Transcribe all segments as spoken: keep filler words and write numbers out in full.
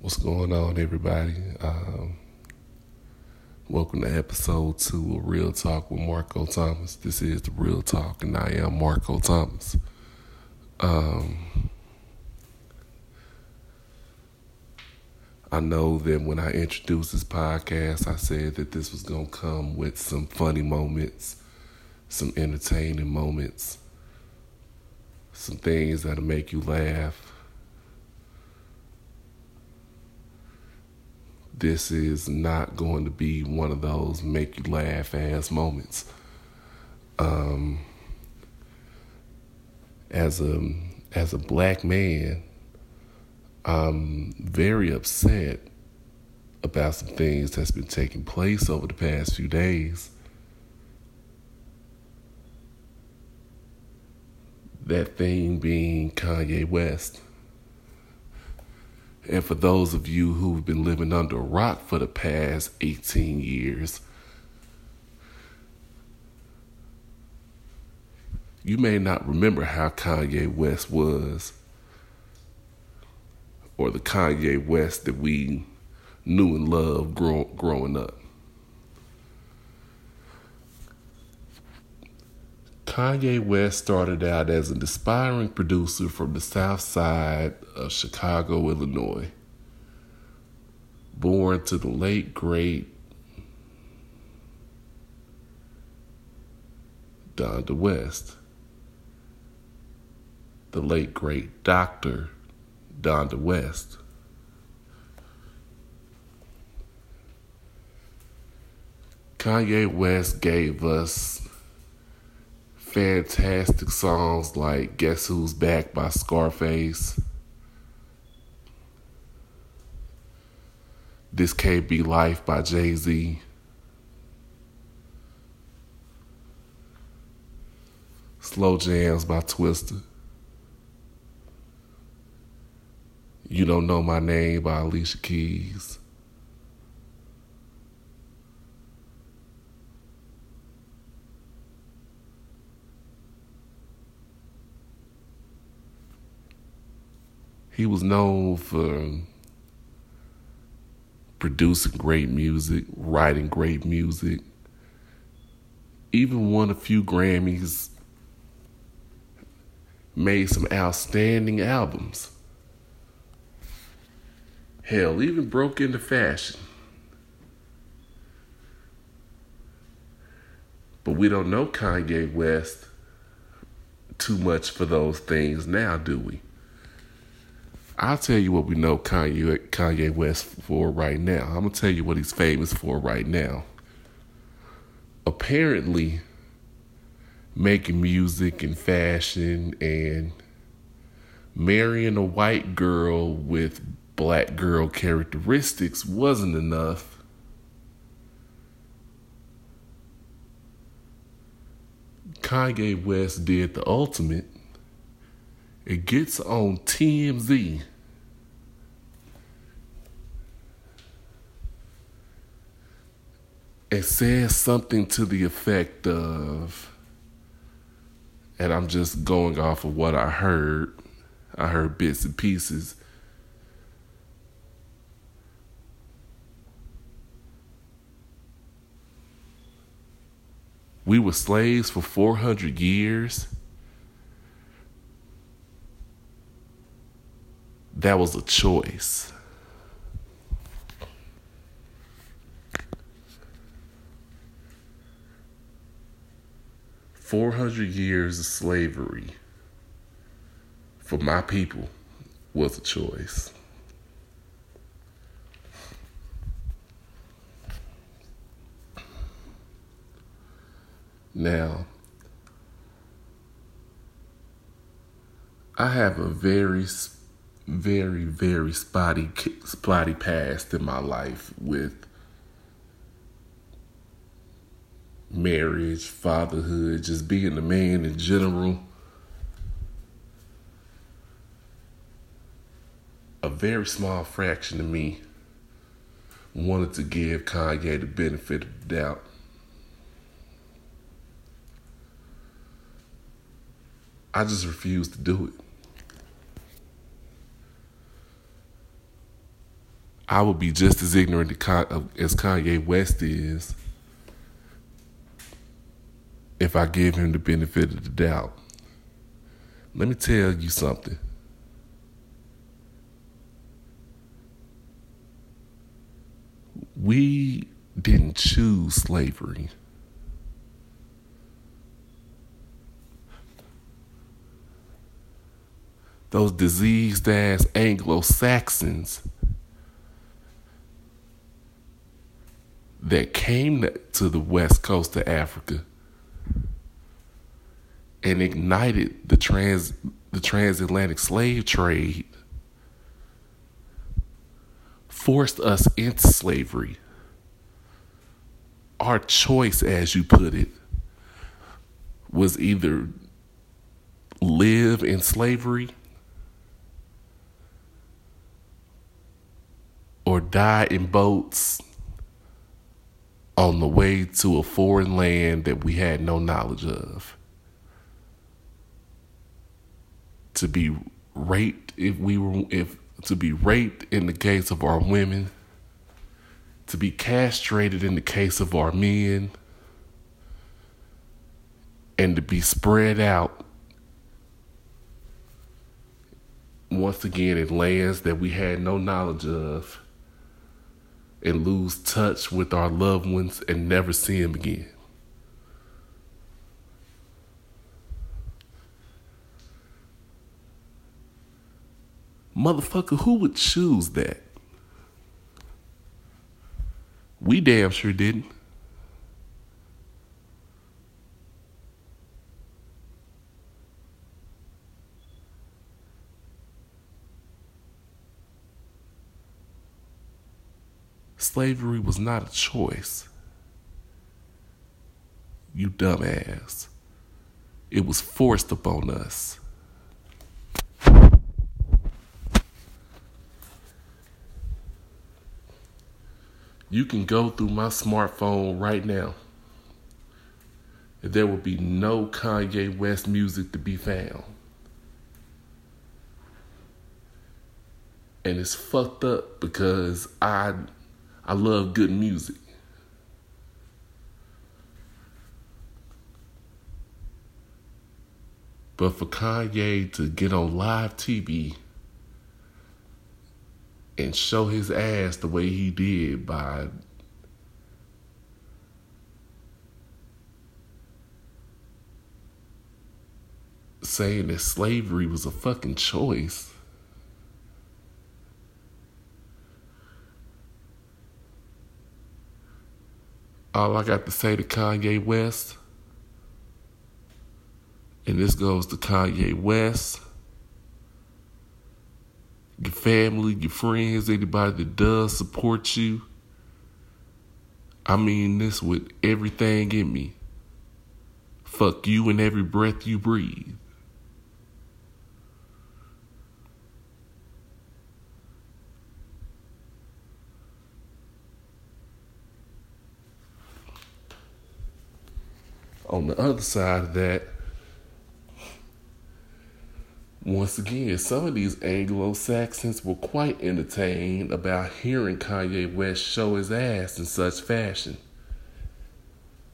What's going on, everybody? Um, welcome to episode two of Real Talk with Marco Thomas. This is The Real Talk, and I am Marco Thomas. Um, I know that when I introduced this podcast, I said that this was going to come with some funny moments, some entertaining moments, some things that'll make you laugh. This is not going to be one of those make you laugh ass moments. Um, as a as a black man, I'm very upset about some things that's been taking place over the past few days . That thing being Kanye West. And for those of you who've been living under a rock for the past eighteen years, you may not remember how Kanye West was, or the Kanye West that we knew and loved grow, growing up. Kanye West started out as an aspiring producer from the south side of Chicago, Illinois. Born to the late, great Donda West. The late, great Doctor Donda West. Kanye West gave us fantastic songs like Guess Who's Back by Scarface. This Can't Be Life by Jay-Z. Slow Jams by Twister. You Don't Know My Name by Alicia Keys. He was known for producing great music, writing great music, even won a few Grammys, made some outstanding albums. Hell, even broke into fashion. But we don't know Kanye West too much for those things now, do we? I'll tell you what we know Kanye, Kanye West for right now. I'm going to tell you what he's famous for right now. Apparently, making music and fashion and marrying a white girl with black girl characteristics wasn't enough. Kanye West did the ultimate. It gets on T M Z. It says something to the effect of, and I'm just going off of what I heard. I heard bits and pieces. We were slaves for four hundred years. That was a choice. four hundred years of slavery for my people was a choice. Now, I have a very special Very, very spotty, spotty past in my life with marriage, fatherhood, just being a man in general. A very small fraction of me wanted to give Kanye the benefit of the doubt. I just refused to do it. I would be just as ignorant as Kanye West is if I give him the benefit of the doubt. Let me tell you something. We didn't choose slavery. Those diseased-ass Anglo-Saxons that came to the west coast of Africa and ignited the trans the transatlantic slave trade forced us into slavery. Our choice, as you put it, was either live in slavery or die in boats on the way to a foreign land that we had no knowledge of. To be raped if we were if to be raped in the case of our women, to be castrated in the case of our men, and to be spread out once again in lands that we had no knowledge of and lose touch with our loved ones and never see them again. Motherfucker, who would choose that? We damn sure didn't. Slavery was not a choice, you dumbass. It was forced upon us. You can go through my smartphone right now, and there will be no Kanye West music to be found. And it's fucked up because I... I love good music. But for Kanye to get on live T V and show his ass the way he did by saying that slavery was a fucking choice, all I got to say to Kanye West, and this goes to Kanye West, your family, your friends, anybody that does support you, I mean this with everything in me. Fuck you and every breath you breathe. On the other side of that, once again, some of these Anglo-Saxons were quite entertained about hearing Kanye West show his ass in such fashion.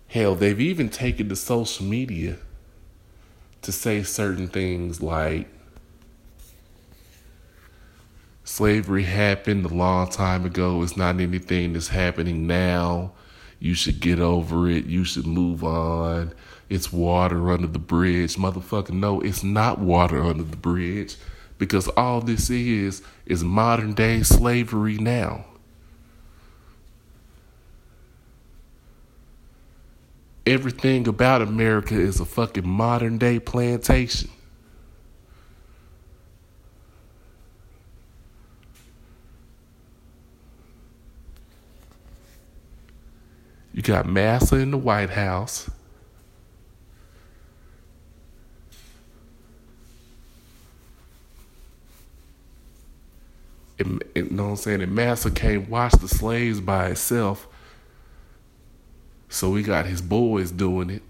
Hell, they've even taken to social media to say certain things like, slavery happened a long time ago, it's not anything that's happening now. You should get over it. You should move on. It's water under the bridge. Motherfucker, no, it's not water under the bridge. Because all this is, is modern day slavery now. Everything about America is a fucking modern day plantation. You got Massa in the White House. And, and, you know what I'm saying? And Massa can't watch the slaves by itself. So we got his boys doing it.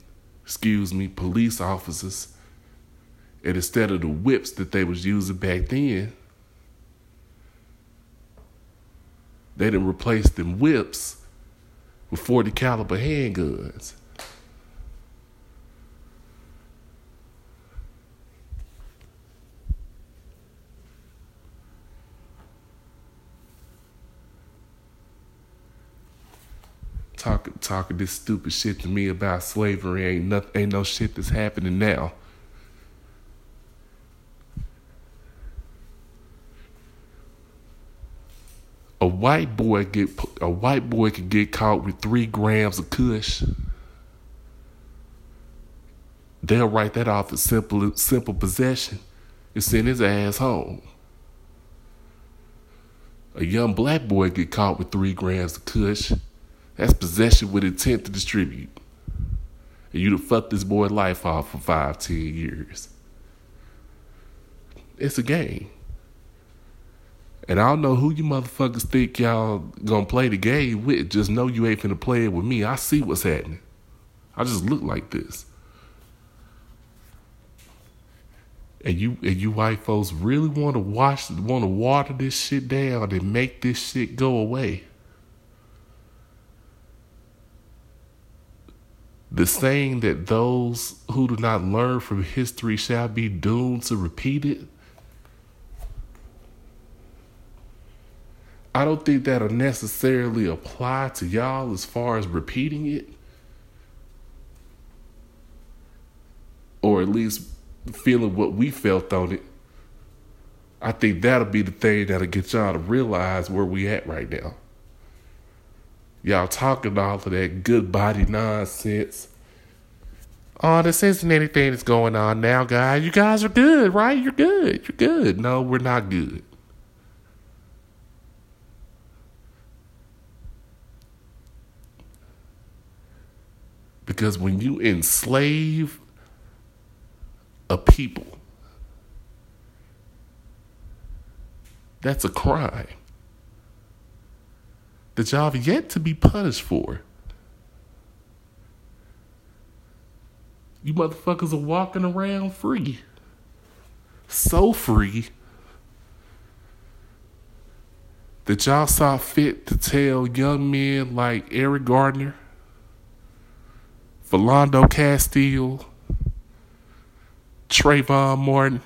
Excuse me, police officers. And instead of the whips that they was using back then, They done replaced them whips with forty caliber handguns. Talking talking this stupid shit to me about slavery ain't nothing, ain't no shit that's happening now. A white boy get a white boy can get caught with three grams of kush. They'll write that off as simple simple possession and send his ass home. A young black boy get caught with three grams of kush. That's possession with intent to distribute. And you done fucked this boy's life off for five, ten years. It's a game. And I don't know who you motherfuckers think y'all gonna play the game with. Just know you ain't finna play it with me. I see what's happening. I just look like this. And you and you white folks really wanna wash, wanna water this shit down and make this shit go away. The saying that those who do not learn from history shall be doomed to repeat it. I don't think that'll necessarily apply to y'all as far as repeating it. Or at least feeling what we felt on it. I think that'll be the thing that'll get y'all to realize where we at right now. Y'all talking all of that good body nonsense. Oh, this isn't anything that's going on now, guys. You guys are good, right? You're good. You're good. No, we're not good. Because when you enslave a people, that's a crime that y'all have yet to be punished for. You motherfuckers are walking around free. So free that y'all saw fit to tell young men like Eric Gardner, Philando Castile, Trayvon Martin,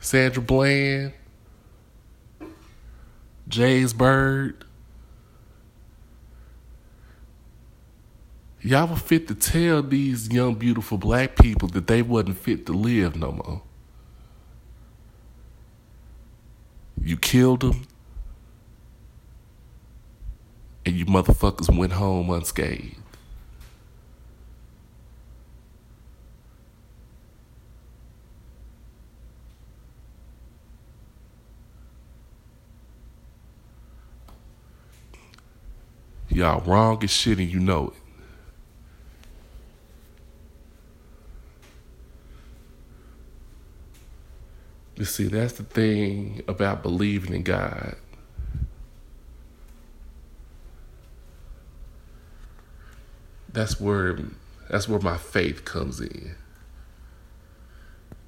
Sandra Bland, James Byrd. Y'all were fit to tell these young, beautiful black people that they wasn't fit to live no more. You killed them, and you motherfuckers went home unscathed. Y'all wrong as shit and you know it. You see, that's the thing about believing in God. That's where that's where my faith comes in.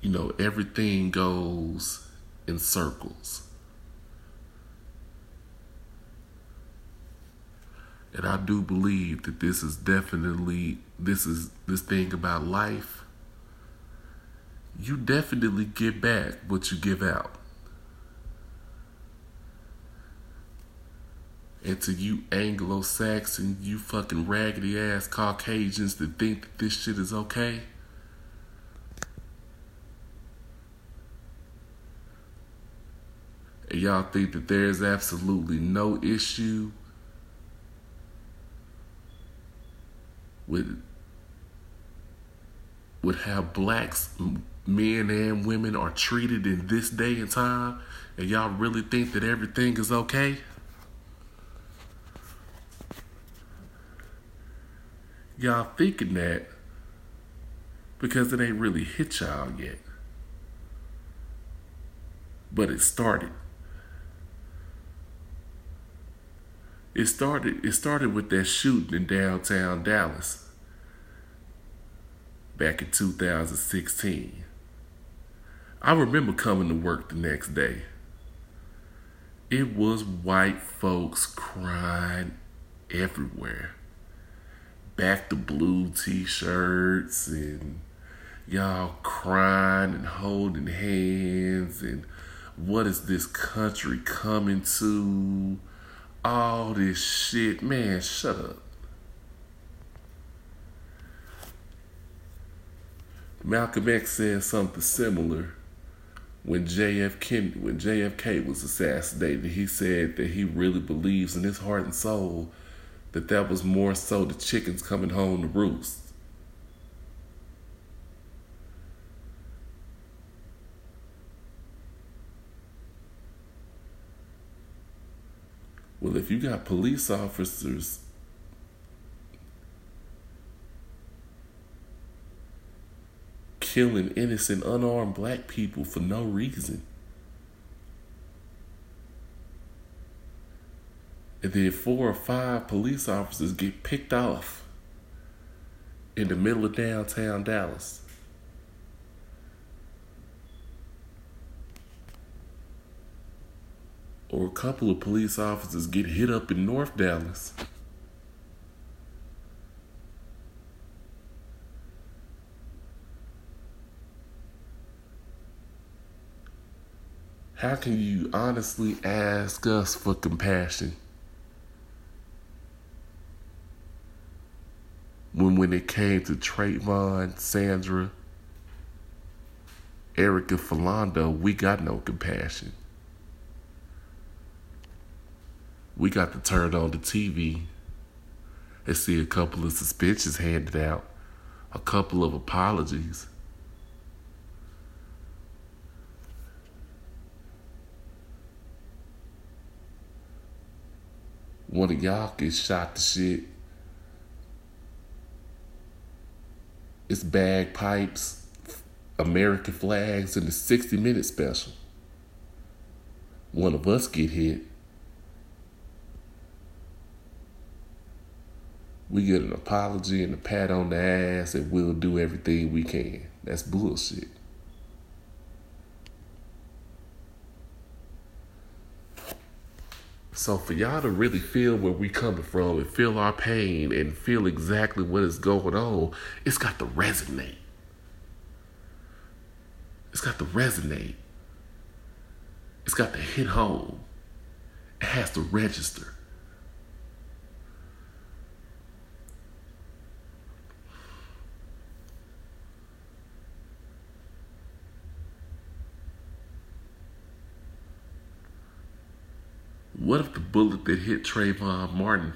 You know, everything goes in circles. And I do believe that this is definitely, this is this thing about life. You definitely get back what you give out. And to you Anglo-Saxon, you fucking raggedy ass Caucasians that think that this shit is okay. And y'all think that there's absolutely no issue With, with how blacks, men and women, are treated in this day and time, and y'all really think that everything is okay? Y'all thinking that because it ain't really hit y'all yet, but it started. It started it started with that shooting in downtown Dallas back in two thousand sixteen. I remember coming to work the next day it was white folks crying everywhere. Back to blue t-shirts and y'all crying and holding hands and what is this country coming to? All this shit. Man, shut up. Malcolm X said something similar when J F K, when J F K was assassinated. He said that he really believes in his heart and soul that that was more so the chickens coming home to roost. Well, if you got police officers killing innocent, unarmed black people for no reason, and then four or five police officers get picked off in the middle of downtown Dallas. Or a couple of police officers get hit up in North Dallas. How can you honestly ask us for compassion when when it came to Trayvon, Sandra, Eric, and Philando, we got no compassion? We got to turn on the T V and see a couple of suspensions handed out, a couple of apologies. One of y'all gets shot to shit. It's bagpipes, American flags, and the sixty minute special. One of us get hit. We get an apology and a pat on the ass and we'll do everything we can. That's bullshit. So for y'all to really feel where we coming from and feel our pain and feel exactly what is going on, it's got to resonate. It's got to resonate. It's got to hit home. It has to register. What if the bullet that hit Trayvon Martin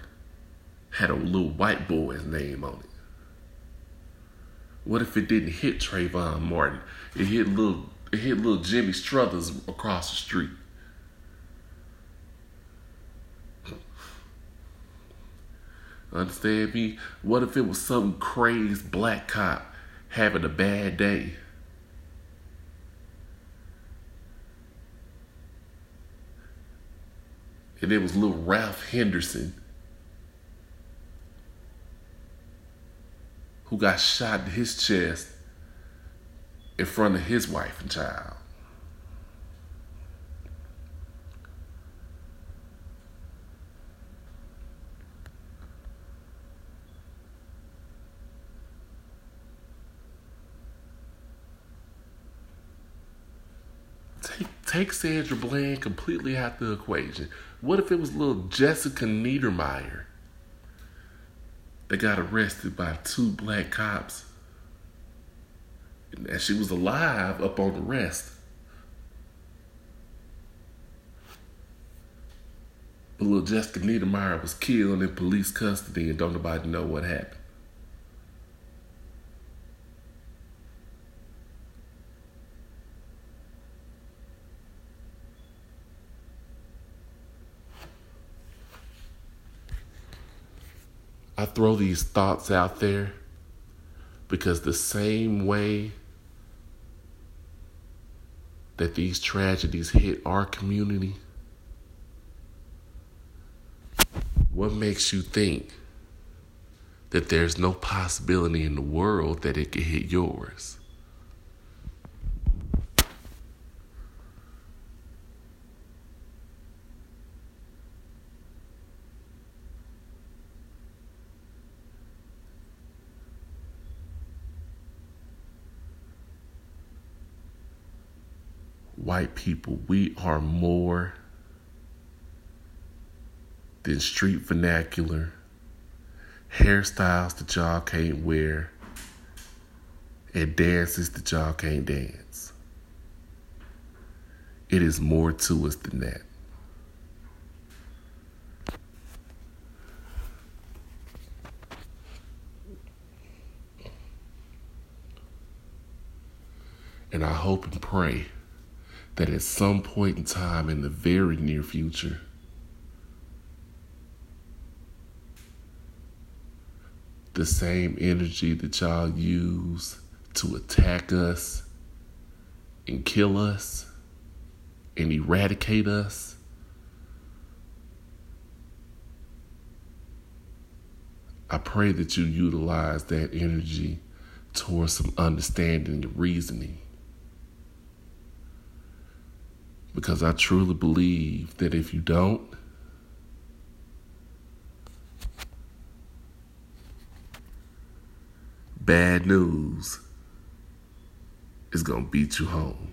had a little white boy's name on it? What if it didn't hit Trayvon Martin? It hit little, it hit little Jimmy Struthers across the street. Understand me? What if it was some crazed black cop having a bad day? And it was little Ralph Henderson who got shot in his chest in front of his wife and child. Take Sandra Bland completely out the equation. What if it was little Jessica Niedermeyer that got arrested by two black cops and she was alive up on arrest? But little Jessica Niedermeyer was killed in police custody and don't nobody know what happened. I throw these thoughts out there because the same way that these tragedies hit our community, what makes you think that there's no possibility in the world that it could hit yours? white people, we are more than street vernacular, hairstyles that y'all can't wear, and dances that y'all can't dance. It is more to us than that. And I hope and pray that at some point in time in the very near future, the same energy that y'all use to attack us and kill us and eradicate us, I pray that you utilize that energy towards some understanding and reasoning. Because I truly believe that if you don't, bad news is going to beat you home.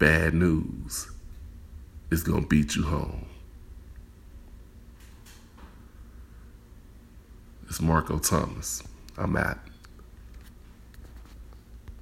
Bad news is going to beat you home. It's Marco Thomas. I'm out.